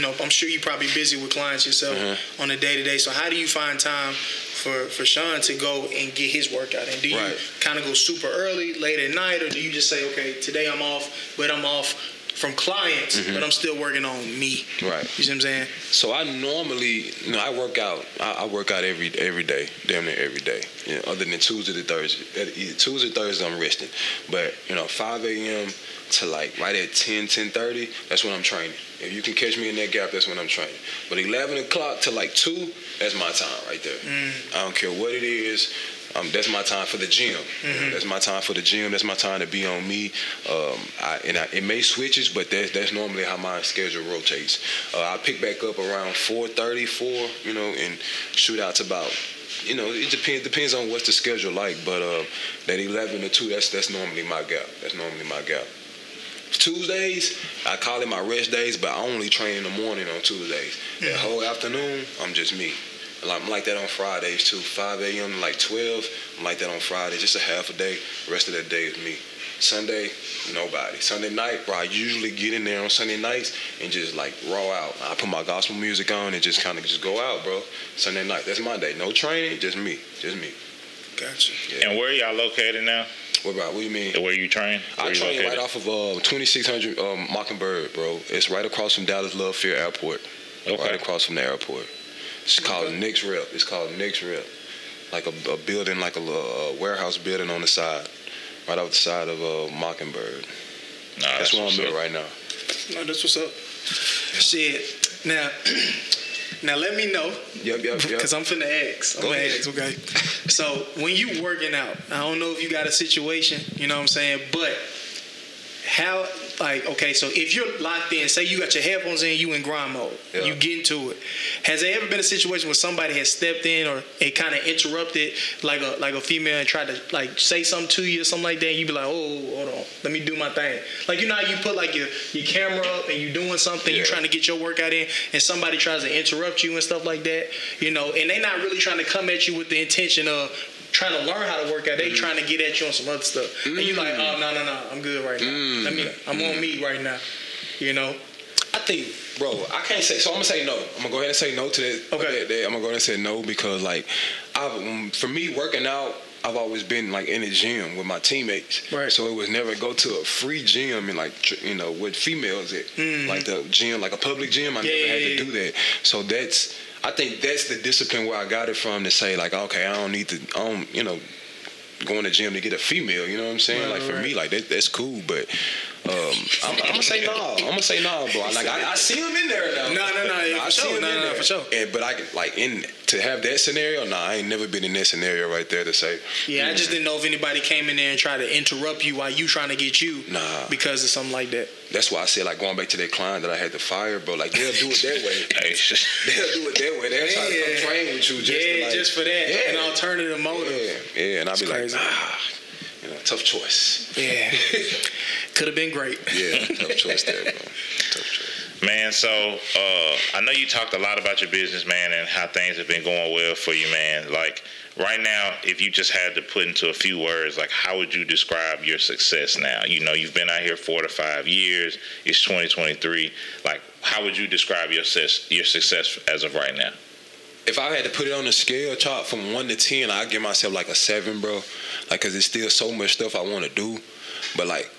know, I'm sure you're probably busy with clients yourself on a day to day. So how do you find time for Sean to go and get his workout? And do you kind of go super early, late at night, or do you just say, okay, today I'm off, but I'm off from clients, mm-hmm. but I'm still working on me. Right. You see what I'm saying? So I normally, I work out. I work out every day, damn near every day. You know, other than Tuesday to Thursday. Tuesday, Thursday, I'm resting. But, 5 a.m. to like right at 10:30, that's when I'm training. If you can catch me in that gap, that's when I'm training. But 11 o'clock to like 2, that's my time right there. Mm. I don't care what it is. That's my time for the gym. Mm-hmm. That's my time for the gym. That's my time to be on me. It may switches, but that's normally how my schedule rotates. I pick back up around 4:30, and shoot out to about. It depends on what's the schedule like. But that 11 to 2, that's normally my gap. Tuesdays, I call it my rest days, but I only train in the morning on Tuesdays. Mm-hmm. That whole afternoon, I'm just me. I'm like that on Fridays too. 5 a.m. to like 12. I'm like that on Fridays. Just a half a day. The rest of that day is me. Sunday, nobody. Sunday night, bro, I usually get in there on Sunday nights and just like raw out. I put my gospel music on and just kind of just go out, bro. Sunday night, that's my day. No training, just me. Gotcha. Yeah. And where are y'all located now? What do you mean? Where you train? I train right off of 2600 Mockingbird, bro. It's right across from Dallas Love Field Airport. Okay. Right across from the airport. It's called Nick's Rep. Like a building, like a warehouse building on the side, right off the side of Mockingbird. Nah, that's where I'm at right now. No, that's what's up. Shit. Now let me know. Yep. Because I'm finna ask. Okay. So when you working out, I don't know if you got a situation, you know what I'm saying, but how, like, okay, so if you're locked in, say you got your headphones in, you in grind mode, you get into it. Has there ever been a situation where somebody has stepped in or it kind of interrupted, like a female, and tried to like say something to you or something like that, and you be like, oh, hold on, let me do my thing. Like, you know how you put like your camera up and you doing something, you're trying to get your workout in, and somebody tries to interrupt you and stuff like that, and they not really trying to come at you with the intention of trying to learn how to work out. They trying to get at you on some other stuff. Mm-hmm. And you like, oh, no, I'm good right now. Mm-hmm. I'm on me right now, I think, bro, I can't say, so I'm going to say no. I'm going to go ahead and say no to that. Okay. I'm going to go ahead and say no because, like, for me, working out, I've always been, like, in the gym with my teammates. Right. So it was never go to a free gym and, like, with females at. Mm-hmm. Like, the gym, like a public gym, I never had to do that. So I think that's the discipline where I got it from, to say, like, okay, I don't need to, going to the gym to get a female, you know what I'm saying? Right, like, for me, like, that's cool, but I'm going to say no. I'm going to say no, bro. Like, I see him in there, though. I see him in there. For sure. But I could, like, to have that scenario, I ain't never been in that scenario right there to say. Yeah, I just didn't know if anybody came in there and tried to interrupt you while you trying to get you. Nah. Because of something like that. That's why I said, like, going back to that client that I had to fire, bro, like, they'll do it that way. They'll try to come train with you just for that. Yeah. An alternative motive. Yeah, and I'll be crazy. Like, tough choice. Yeah. Could have been great. Yeah, tough choice there, bro. Man, so I know you talked a lot about your business, man, and how things have been going well for you, man. Like, right now, if you just had to put into a few words, like, how would you describe your success now? You've been out here 4 to 5 years. It's 2023. Like, how would you describe your success as of right now? If I had to put it on a scale, chart from 1 to 10, I'd give myself, like, a 7, bro. Like, because there's still so much stuff I want to do. But, like,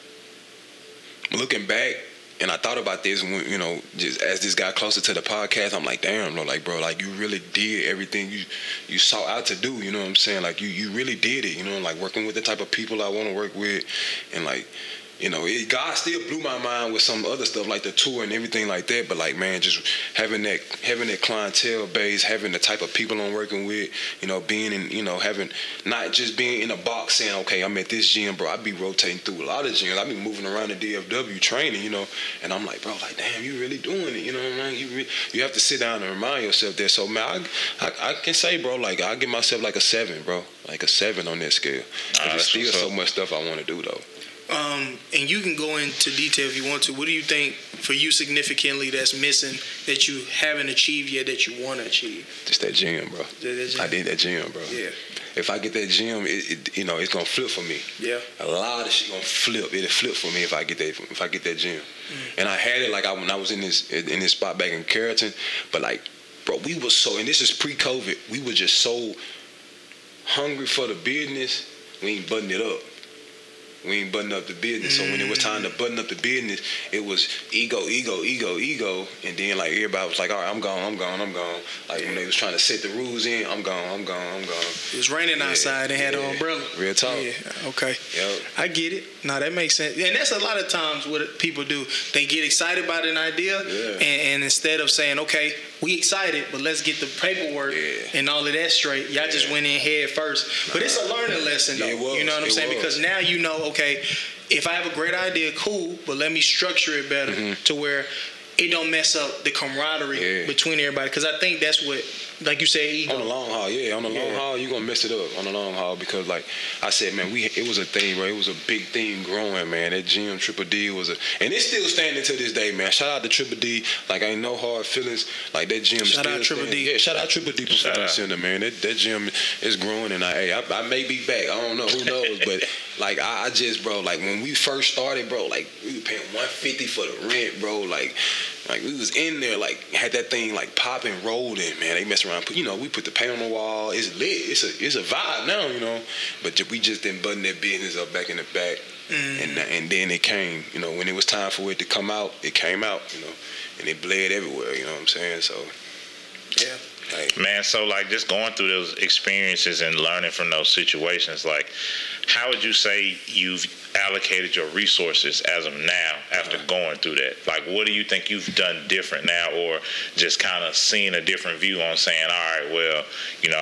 looking back, and I thought about this, when, just as this got closer to the podcast, I'm like, damn, bro, like, you really did everything you sought out to do, you know what I'm saying? Like, you really did it, like, working with the type of people I want to work with, and, like, God still blew my mind with some other stuff like the tour and everything like that. But like, man, just having that clientele base, having the type of people I'm working with, being in, having, not just being in a box saying, okay, I'm at this gym, bro. I be rotating through a lot of gyms. I be moving around the DFW training, and I'm like, bro, like, damn, you really doing it, you have to sit down and remind yourself that. So man, I can say, bro, like, I give myself like a 7, bro, like a 7 on that scale. There's still so much stuff I want to do though. And you can go into detail if you want to. What do you think for you significantly that's missing that you haven't achieved yet that you want to achieve? Just that gym, bro. I need that gym, bro. Yeah. If I get that gym, it it's gonna flip for me. Yeah. A lot of shit gonna flip. It'll flip for me if I get that gym. Mm-hmm. And I had it like when I was in this spot back in Carrollton, but like, bro, we was so, and this is pre-COVID, we were just so hungry for the business. We ain't buttoned it up. We ain't button up the business. So when it was time to button up the business, it was ego. And then like everybody was like, all right, I'm gone. Like when they was trying to set the rules in, I'm gone. It was raining outside. They had an umbrella. Real talk. Yeah. Okay. Yep. I get it. No, that makes sense. And that's a lot of times what people do. They get excited about an idea, and instead of saying, okay, we excited, but let's get the paperwork and all of that straight, y'all just went in head first. But it's a learning lesson though. You know what I'm saying? Because now you know, okay, if I have a great idea, cool, but let me structure it better to where it don't mess up the camaraderie between everybody. Because I think that's what, like you said, ego. On the long haul, on the long haul, you're going to mess it up on the long haul. Because, like I said, man, it was a thing, bro. It was a big thing growing, man. That gym, Triple D, was a... And it's still standing to this day, man. Shout out to Triple D. Like, ain't no hard feelings. Like, that gym shout still out Triple D. Yeah, shout out Triple D. Performance Center, man. That gym is growing, and I may be back. I don't know. Who knows? But, like, I just, bro, like, when we first started, bro, like, we were paying $150 for the rent, bro. Like we was in there, like had that thing like popping, rolling, man. They mess around, we put the paint on the wall. It's lit. It's a vibe now, But we just didn't button that business up back in the back, and then it came. When it was time for it to come out, it came out. And it bled everywhere. You know what I'm saying? So, yeah. Like, man, so like just going through those experiences and learning from those situations, like how would you say you've allocated your resources as of now after going through that? Like what do you think you've done different now, or just kind of seeing a different view on saying, all right, well,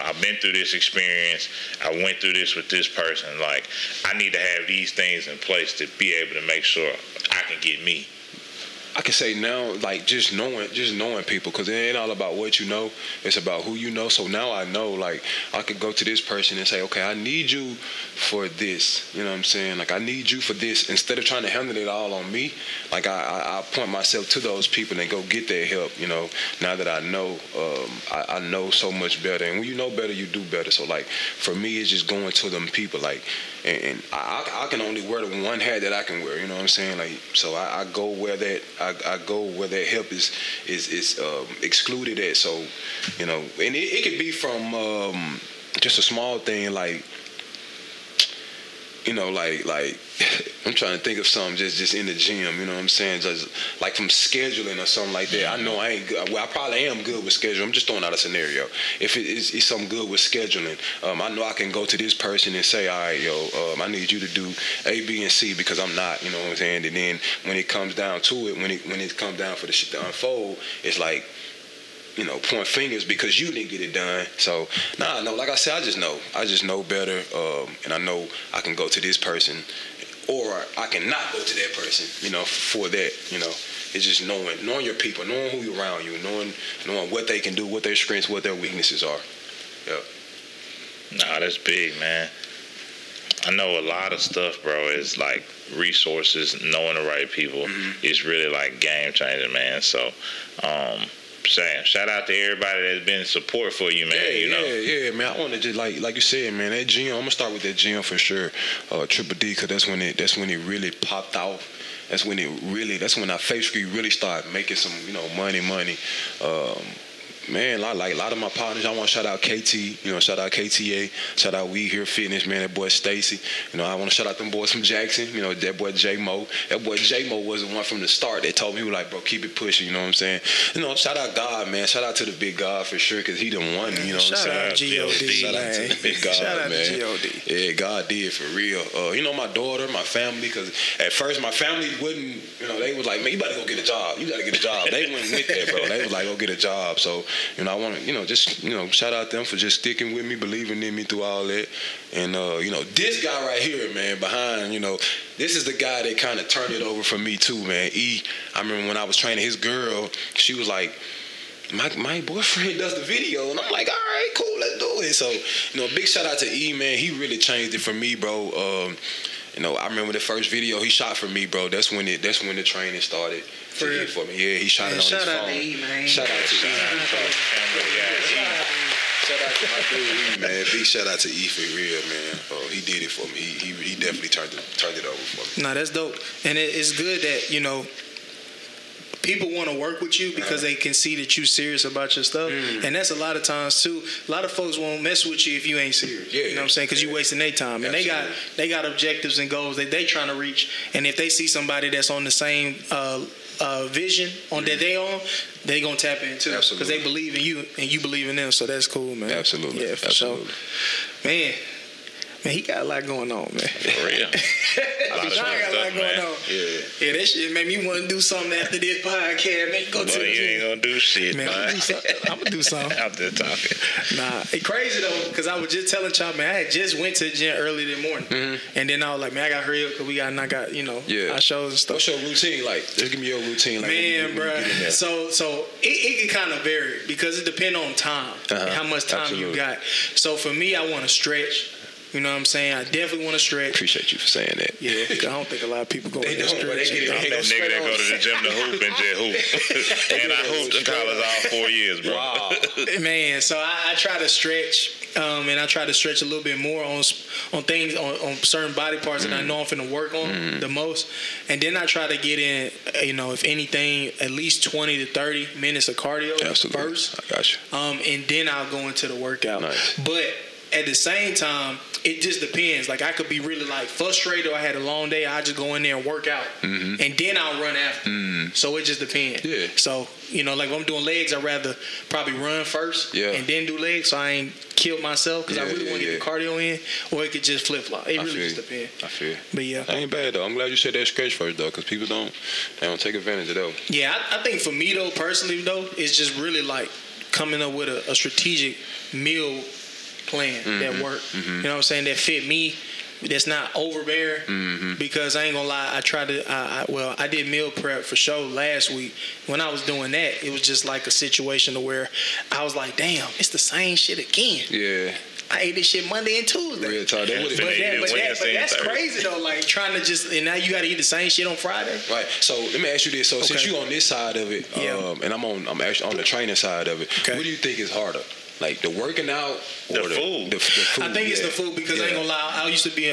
I've been through this experience, I went through this with this person, like I need to have these things in place to be able to make sure I can get me. I can say now, like just knowing people, because it ain't all about what you know; it's about who you know. So now I know, like I could go to this person and say, "Okay, I need you for this." You know what I'm saying? Like I need you for this. Instead of trying to handle it all on me, like I point myself to those people and go get their help. Now that I know, I know so much better. And when you know better, you do better. So like for me, it's just going to them people, like. And I can only wear the one hat that I can wear. You know what I'm saying? Like, so I go where that help is excluded at. So, and it could be from just a small thing like. Like I'm trying to think of something just in the gym, you know what I'm saying? Just like from scheduling or something like that. I know I ain't good. Well, I probably am good with scheduling. I'm just throwing out a scenario. If it's something good with scheduling, I know I can go to this person and say, all right, yo, I need you to do A, B, and C because I'm not, you know what I'm saying? And then when it comes down to it, when it comes down for the shit to unfold, it's like, point fingers because you didn't get it done. So, no, like I said, I just know better, and I know I can go to this person or I cannot go to that person, for that, It's just knowing your people, knowing who you're around you, knowing what they can do, what their strengths, what their weaknesses are. Yep. Nah, that's big, man. I know a lot of stuff, bro, is like resources, knowing the right people. Mm-hmm. It's really like game changing, man. So, saying shout out to everybody that's been support for you, man. Yeah, man. I want to just like you said, man. That gym, I'm gonna start with that gym for sure. Triple D, cause that's when it really popped off. That's when our Faith Street really started making some, money. Man, like a lot of my partners, I want to shout out KT, shout out KTA, shout out We Here Fitness, man, that boy Stacy. I want to shout out them boys from Jackson, that boy J-Mo. That boy J-Mo was the one from the start that told me, he was like, bro, keep it pushing, you know what I'm saying? Shout out God, man. Shout out to the big God for sure, because he done won, shout out G-O-D, shout out to the big God, shout out man. To G-O-D. Yeah, God did, for real. My daughter, my family, because at first my family wouldn't, they was like, man, you better go get a job. You got to get a job. They went with that, bro. They was like, go get a job. So, I want to, shout out them for just sticking with me, believing in me through all that. And, this guy right here, man, behind, this is the guy that kind of turned it over for me too, man. I remember when I was training his girl, she was like, my boyfriend does the video. And I'm like, all right, cool, let's do it. So, big shout out to E, man. He really changed it for me, bro. I remember the first video he shot for me, bro. That's when the training started. For me. Yeah, he shot it on his phone. Shout out to E, man. Shout out to E. Shout out to my dude E, man. Big shout out to E for real, man. Oh, he did it for me. He definitely turned it over for me. Nah, that's dope. And it's good that people want to work with you because they can see that you serious about your stuff. And that's a lot of times too. A lot of folks won't mess with you if you ain't serious. You know what I'm saying? Because you wasting their time. And they got objectives and goals that they trying to reach. And if they see somebody that's on the same vision on that they on, they gonna tap into it because they believe in you and you believe in them. So that's cool, man. Absolutely. Yeah, for sure. Man, he got a lot going on, man. For real. I got a lot going on. Yeah, that shit made me want to do something after this podcast. Man, go to the gym. You ain't going to do shit, man. I'm going to do something. I'm just talking. Nah, it's crazy, though, because I was just telling Chop, man, I had just went to the gym early this morning. Mm-hmm. And then I was like, man, I got to hurry up because we got to knock out, our shows and stuff. What's your routine like? Just give me your routine. Like, man, bro. So it can kind of vary because it depends on time and how much time you got. So for me, I want to stretch. You know what I'm saying? I definitely want to stretch. Appreciate you for saying that. Yeah, I don't think a lot of people go to the gym. I'm that nigga that go to the gym to hoop and just hoop. And I hooped in college all 4 years, bro. Wow. Man, so I try to stretch. And I try to stretch a little bit more on things, on certain body parts that I know I'm finna work on the most. And then I try to get in, if anything, at least 20 to 30 minutes of cardio first. I got you. And then I'll go into the workout. Nice. But at the same time, it just depends. Like, I could be really, frustrated or I had a long day. I just go in there and work out. Mm-hmm. And then I'll run after. Mm. So, it just depends. Yeah. So, if I'm doing legs, I'd rather probably run first and then do legs so I ain't kill myself because I really want to get the cardio in. Or it could just flip-flop. It really just depends. I feel. But, yeah. That ain't bad, though. I'm glad you said that stretch first, though, because people don't take advantage of that. Yeah, I think for me, though, personally, though, it's just really, coming up with a strategic meal plan that work, you know what I'm saying, that fit me, that's not overbearing, because I ain't gonna lie, I did meal prep for show last week. When I was doing that, it was just like a situation to where I was like, damn, it's the same shit again. Yeah, I ate this shit Monday and Tuesday. Real talk. But that's crazy though. Like trying to just, and now you gotta eat the same shit on Friday. Right. So let me ask you this. So since you on this side of it, and I'm actually on the training side of it. Okay. What do you think is harder? Like the working out or the food? I think it's the food because I ain't gonna lie,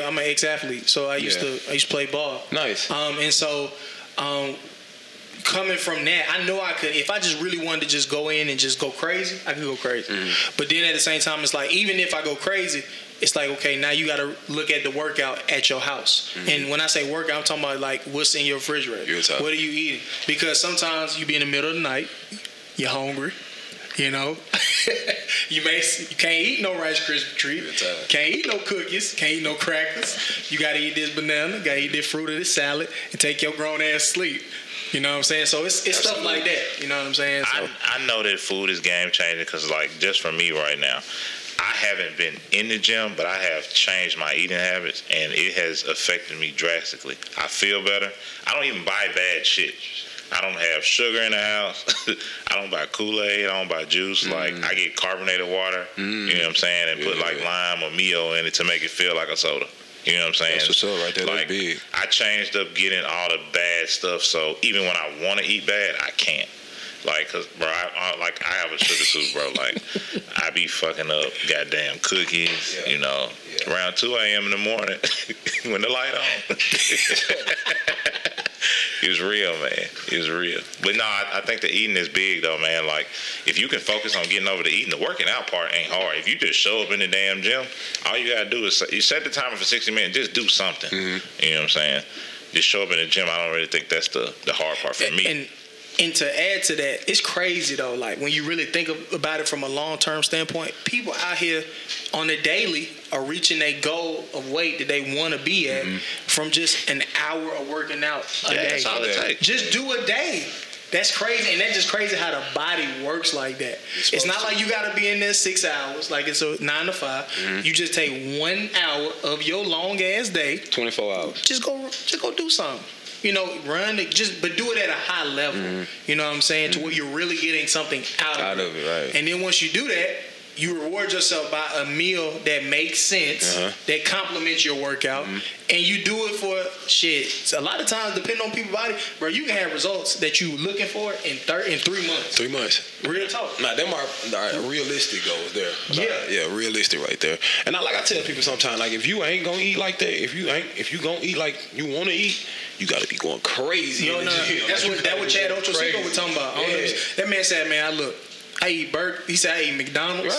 I'm an ex-athlete, so I used to play ball. Nice. And so coming from that, I know I could, if I just really wanted to just go in and just go crazy, I could go crazy. Mm-hmm. But then at the same time, it's like even if I go crazy, it's like, okay, now you got to look at the workout at your house. Mm-hmm. And when I say workout, I'm talking about like what's in your refrigerator. What are you eating? Because sometimes you be in the middle of the night, you're hungry. You can't eat no Rice Krispie Treat, can't eat no cookies, can't eat no crackers. You gotta eat this banana, gotta eat this fruit or this salad, and take your grown ass sleep. You know what I'm saying? So it's stuff like that. You know what I'm saying? So I know that food is game changing because just for me right now, I haven't been in the gym, but I have changed my eating habits, and it has affected me drastically. I feel better. I don't even buy bad shit. I don't have sugar in the house. I don't buy Kool-Aid. I don't buy juice. I get carbonated water, you know what I'm saying, and put lime or Mio in it to make it feel like a soda. You know what I'm saying? That's what's up right there. That's big. I changed up getting all the bad stuff, so even when I want to eat bad, I can't. Cause bro, I have a sugar tooth, bro. I be fucking up goddamn cookies, around 2 a.m. in the morning when the light on. It was real, man. It was real. But no, I think the eating is big though, man. If you can focus on getting over the eating, the working out part ain't hard. If you just show up in the damn gym, all you gotta do is you set the timer for 60 minutes. Just do something. Mm-hmm. You know what I'm saying? Just show up in the gym. I don't really think that's the hard part for me. And to add to that, it's crazy though. When you really think about it from a long-term standpoint, people out here on a daily are reaching their goal of weight that they want to be at from just an hour of working out a day. That's all it takes. Just do a day. That's crazy, and that's just crazy how the body works like that. It's not like you gotta be in there 6 hours, it's a 9 to 5. Mm-hmm. You just take 1 hour of your long ass day, 24 hours. Just go do something. Run, but do it at a high level. Mm-hmm. You know what I'm saying? Mm-hmm. To where you're really getting something out of it. Right. And then once you do that, you reward yourself by a meal that makes sense, that complements your workout, and you do it for shit. So a lot of times, depending on people's body, bro, you can have results that you looking for in 3 months. 3 months. Real talk. Nah, them are realistic goals there. Yeah, realistic right there. And I, like I tell people sometimes, like, if you ain't gonna eat like that, if you gonna eat like you wanna eat, you gotta be going crazy. No. That's what Chad Ocho Cinco was talking about. Yeah. That man said, man, I eat burgers. He said, I eat McDonald's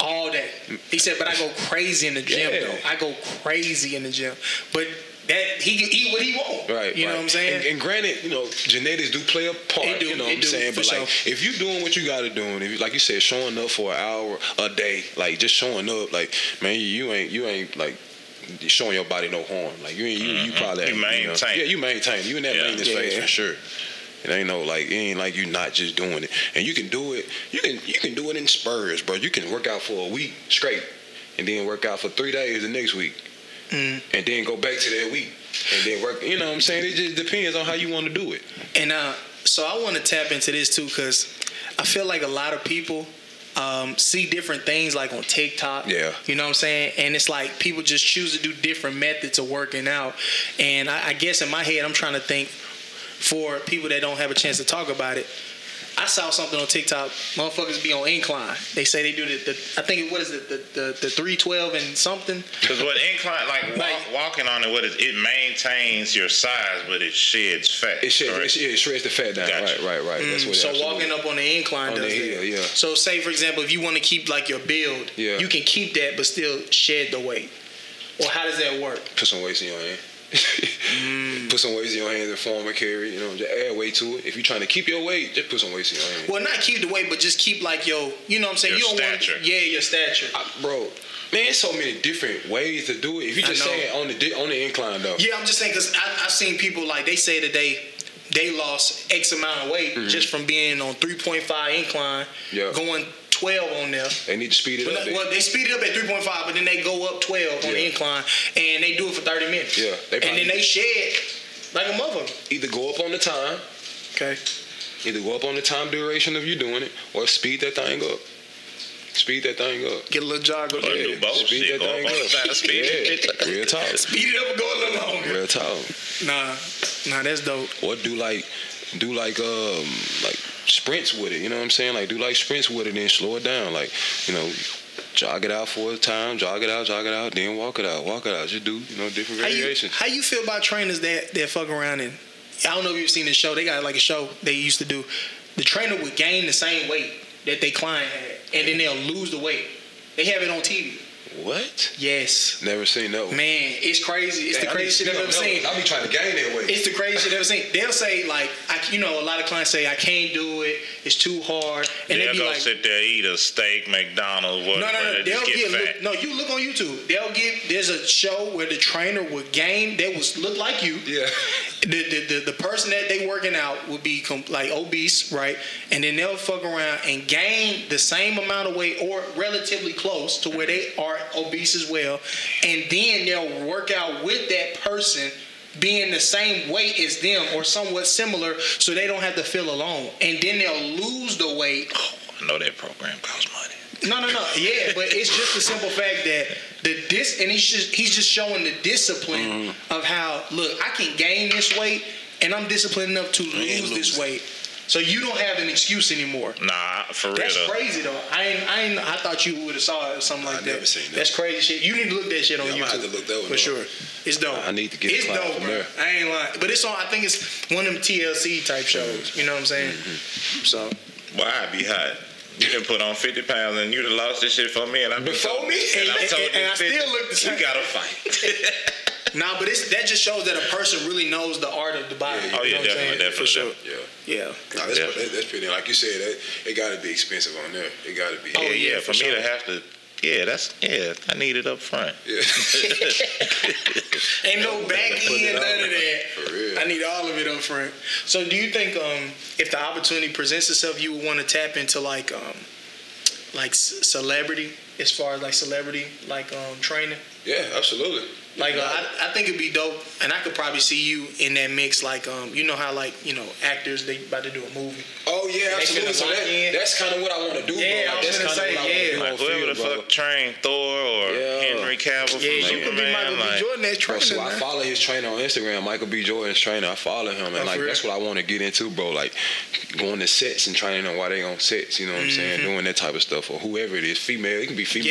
all day. He said, but I go crazy in the gym, though. I go crazy in the gym. But that he can eat what he wants. Right. You know what I'm saying? And granted, you know, genetics do play a part. They do. You know what I'm saying? But, like, if you doing what you got to do, and if, like you said, showing up for an hour a day, like, just showing up, like, man, you ain't like, showing your body no harm. Like, you probably... You maintain. Yeah, you maintain. You in that maintenance phase for sure. It ain't no, like, it ain't like you not just doing it. And you can do it. You can do it in spurs, bro. You can work out for a week straight and then work out for 3 days the next week. And then go back to that week and then work. You know what I'm saying? It just depends on how you want to do it. And so I want to tap into this, too, because I feel like a lot of people see different things, like on TikTok. Yeah. You know what I'm saying? And it's like people just choose to do different methods of working out. And I guess in my head, I'm trying to think, for people that don't have a chance to talk about it, I saw something on TikTok. Motherfuckers be on incline. They say they do I think what is it, the 312 and something. Because what incline, like walking on it, what is it? Maintains your size, but it sheds fat. It shreds the fat down. Gotcha. Right. That's what. So walking up on the incline does that. Yeah. So say for example, if you want to keep like your build, you can keep that but still shed the weight. Or how does that work? Put some weights in your hand. Put some weights in your hands and form and carry. You know, just add weight to it. If you're trying to keep your weight, just put some weights in your hands. Well, not keep the weight, but just keep like your, you know what I'm saying, your stature. Your stature. Bro, man, there's so many different ways to do it. If you're just saying on the incline though. Yeah, I'm just saying because I've seen people like they say that they lost X amount of weight just from being on 3.5 incline, going 12 on there. They need to speed it up. Well, they speed it up at 3.5, but then they go up 12 on the incline, and they do it for 30 minutes. Yeah, and then they shed like a mother. Either go up on the time. Okay. Either go up on the time duration of you doing it, or speed that thing up. Speed that thing up. Get a little jog. Or do both. Speed that thing up. Speed it. Real talk. Speed it up and go a little longer. Real talk. Nah, that's dope. Or do like sprints with it, you know what I'm saying? Like, do like sprints with it, then slow it down. Like, you know, jog it out for a time, jog it out, then walk it out. Just do, you know, different variations. How you feel about trainers that fuck around and I don't know if you've seen this show. They got like a show they used to do. The trainer would gain the same weight that they client had, and then they'll lose the weight. They have it on TV. What? Yes. Never seen that one. Man, it's crazy. It's the craziest shit I've ever seen. I'll be trying to gain that weight. It's the craziest shit I've ever seen. They'll say like, a lot of clients say I can't do it. It's too hard. And they'll go like, sit there eat a steak, McDonald's. No. They'll get fat. You look on YouTube. There's a show where the trainer would gain. They would look like you. Yeah. The person that they working out would be like obese, right? And then they'll fuck around and gain the same amount of weight or relatively close to where they are obese as well, and then they'll work out with that person being the same weight as them or somewhat similar, so they don't have to feel alone. And then they'll lose the weight. Oh, I know that program costs money. No. Yeah, but it's just the simple fact that he's just showing the discipline of how, look, I can gain this weight, and I'm disciplined enough to lose this weight. So you don't have an excuse anymore. Nah, for real. That's crazy though. I thought you would have saw it or something like that. I never seen that. That's crazy shit. You need to look that shit on YouTube. I have to look that one for sure. It's dope. I need to get it. It's dope, bro. There. I ain't lying. But it's on. I think it's one of them TLC type shows. You know what I'm saying? Mm-hmm. So. Well, I'd be hot. You done put on 50 pounds and you done lost this shit for me, and I'm before me, and I still look the same. You gotta fight. Nah, but that just shows that a person really knows the art of the body. Yeah, you know definitely. For sure. Yeah. Nah, that's pretty. Like you said, it got to be expensive on there. It got to be. Oh yeah, for me to have to. Yeah, that's. Yeah, I need it up front. Yeah. Ain't no back end, none of that. For real. I need all of it up front. So, do you think if the opportunity presents itself, you would want to tap into like celebrity, as far as like celebrity, like training? Yeah, absolutely. Like, I think it'd be dope, and I could probably see you in that mix. Like, you know how, like, you know, actors, they about to do a movie. Oh yeah, absolutely. So that's kind of what I want to do. Yeah, bro. Like, that's kind of what I want to do. Like, whoever the fuck trained Thor or Henry Cavill from Superman. You could be Michael B. Jordan that trainer. So I follow his trainer on Instagram, Michael B. Jordan's trainer. I follow him, and like that's what I want to get into, bro. Like going to sets and training on why they on sets. You know what I'm saying? Doing that type of stuff, or whoever it is, female. It can be female,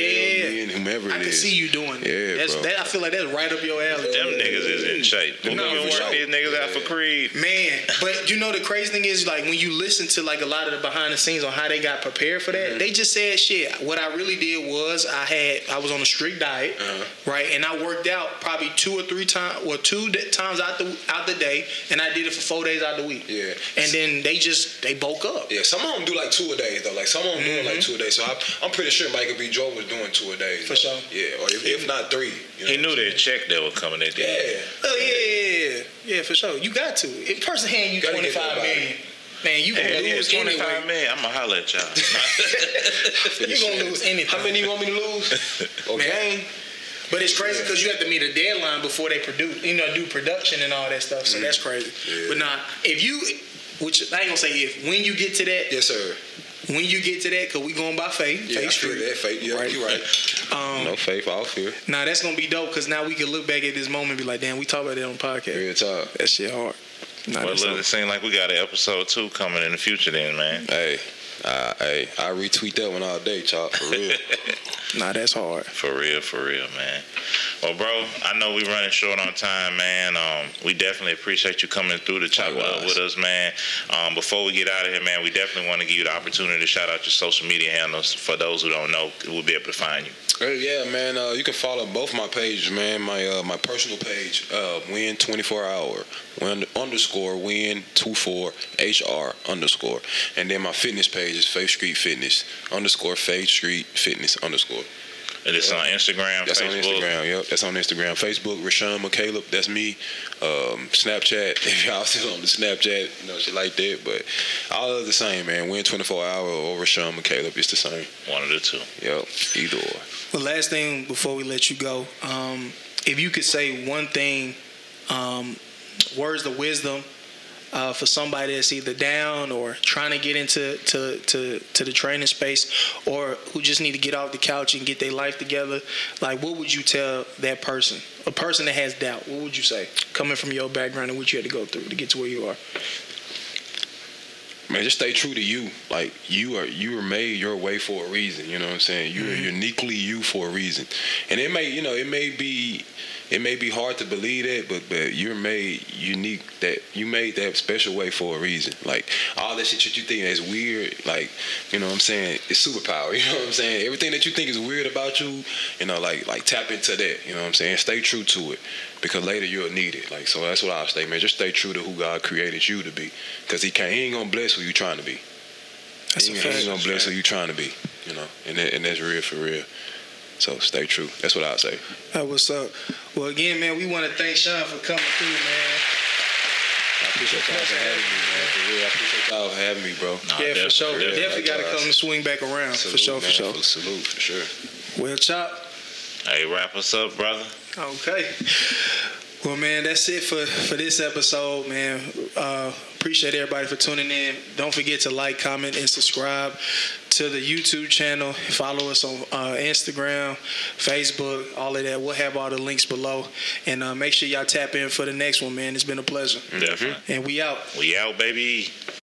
men, whomever it is. I can see you doing. Yeah, bro. I feel like that's right up your alley. Them niggas is in shape. We're gonna work these niggas out for Creed, man. But you know the crazy thing is, like when you listen to like a lot of the behind the scenes on how they got prepared for that, they just said shit. What I really did was I was on a strict diet, right, and I worked out probably two times out the day, and I did it for 4 days out the week. Yeah, and then they bulk up. Yeah, some of them do like two a day though. Like some of them doing like two a day. So I'm pretty sure Michael B. Jordan was doing two a day for sure. Yeah, or if not three. You know, he knew that check that was coming at the end. Oh yeah, for sure. You got to. If person hand you $25 million, man, you gonna lose $25 million. I'ma holler at y'all. You gonna lose anything. How many you want me to lose? Okay. Man. But it's crazy because you have to meet a deadline before they produce. You know, do production and all that stuff. So that's crazy. Yeah. But nah, which I ain't gonna say if. When you get to that, yes sir. When you get to that, because we going by faith. Yeah, Faith Street. That faith. Yeah, right. You're right. No faith, all fear. Nah, that's going to be dope, because now we can look back at this moment and be like, damn, we talked about that on the podcast. Real talk. That shit hard. Nah, well, look, it seems like we got an episode 2 coming in the future then, man. Hey, I retweet that one all day, Chop, for real. Nah, that's hard. For real, man. Well, bro, I know we running short on time, man. We definitely appreciate you coming through to Chop It Up with us, man. Before we get out of here, man, we definitely want to give you the opportunity to shout out your social media handles for those who don't know who will be able to find you. Yeah, man. You can follow both my pages, man. My my personal page, Win 24 Hour, _Win24HR_, and then my fitness page is Faith Street Fitness _Faith Street Fitness_. And it's on Instagram, that's Facebook. That's on Instagram, yep. That's on Instagram. Facebook, Rashawn McCaleb, that's me. Snapchat, if y'all still on the Snapchat, you know, shit like that. But all of the same, man. Win 24 Hour or Rashawn McCaleb, it's the same. One of the two. Yep, either or. The last thing before we let you go, if you could say one thing, words of wisdom, for somebody that's either down or trying to get into to the training space, or who just need to get off the couch and get their life together, like what would you tell that person? A person that has doubt, what would you say? Coming from your background and what you had to go through to get to where you are. Man, just stay true to you. Like you were made your way for a reason. You know what I'm saying? You're uniquely you for a reason. And it may, you know, it may be hard to believe that, but you're made unique. That you made that special way for a reason. Like all that shit that you think is weird, like, you know what I'm saying, it's superpower. You know what I'm saying? Everything that you think is weird about you, you know, like tap into that. You know what I'm saying? Stay true to it, because later you'll need it. Like, so that's what I'll say, man. Just stay true to who God created you to be, because he ain't gonna bless who you trying to be. That's a fact. He ain't gonna bless who you trying to be. You know, and that's real for real. So stay true. That's what I'll say. Hey, what's up? Well, again, man, we want to thank Sean for coming through, man. I appreciate y'all for having me, man. For real, I appreciate y'all for having me, bro. Nah, yeah, for sure. Definitely got to come and swing back around. Salute, for sure. Salute, for sure. Well, Chop. Hey, wrap us up, brother. Okay. Well, man, that's it for this episode, man. Appreciate everybody for tuning in. Don't forget to like, comment, and subscribe to the YouTube channel. Follow us on Instagram, Facebook, all of that. We'll have all the links below. And make sure y'all tap in for the next one, man. It's been a pleasure. Definitely. And we out. We out, baby.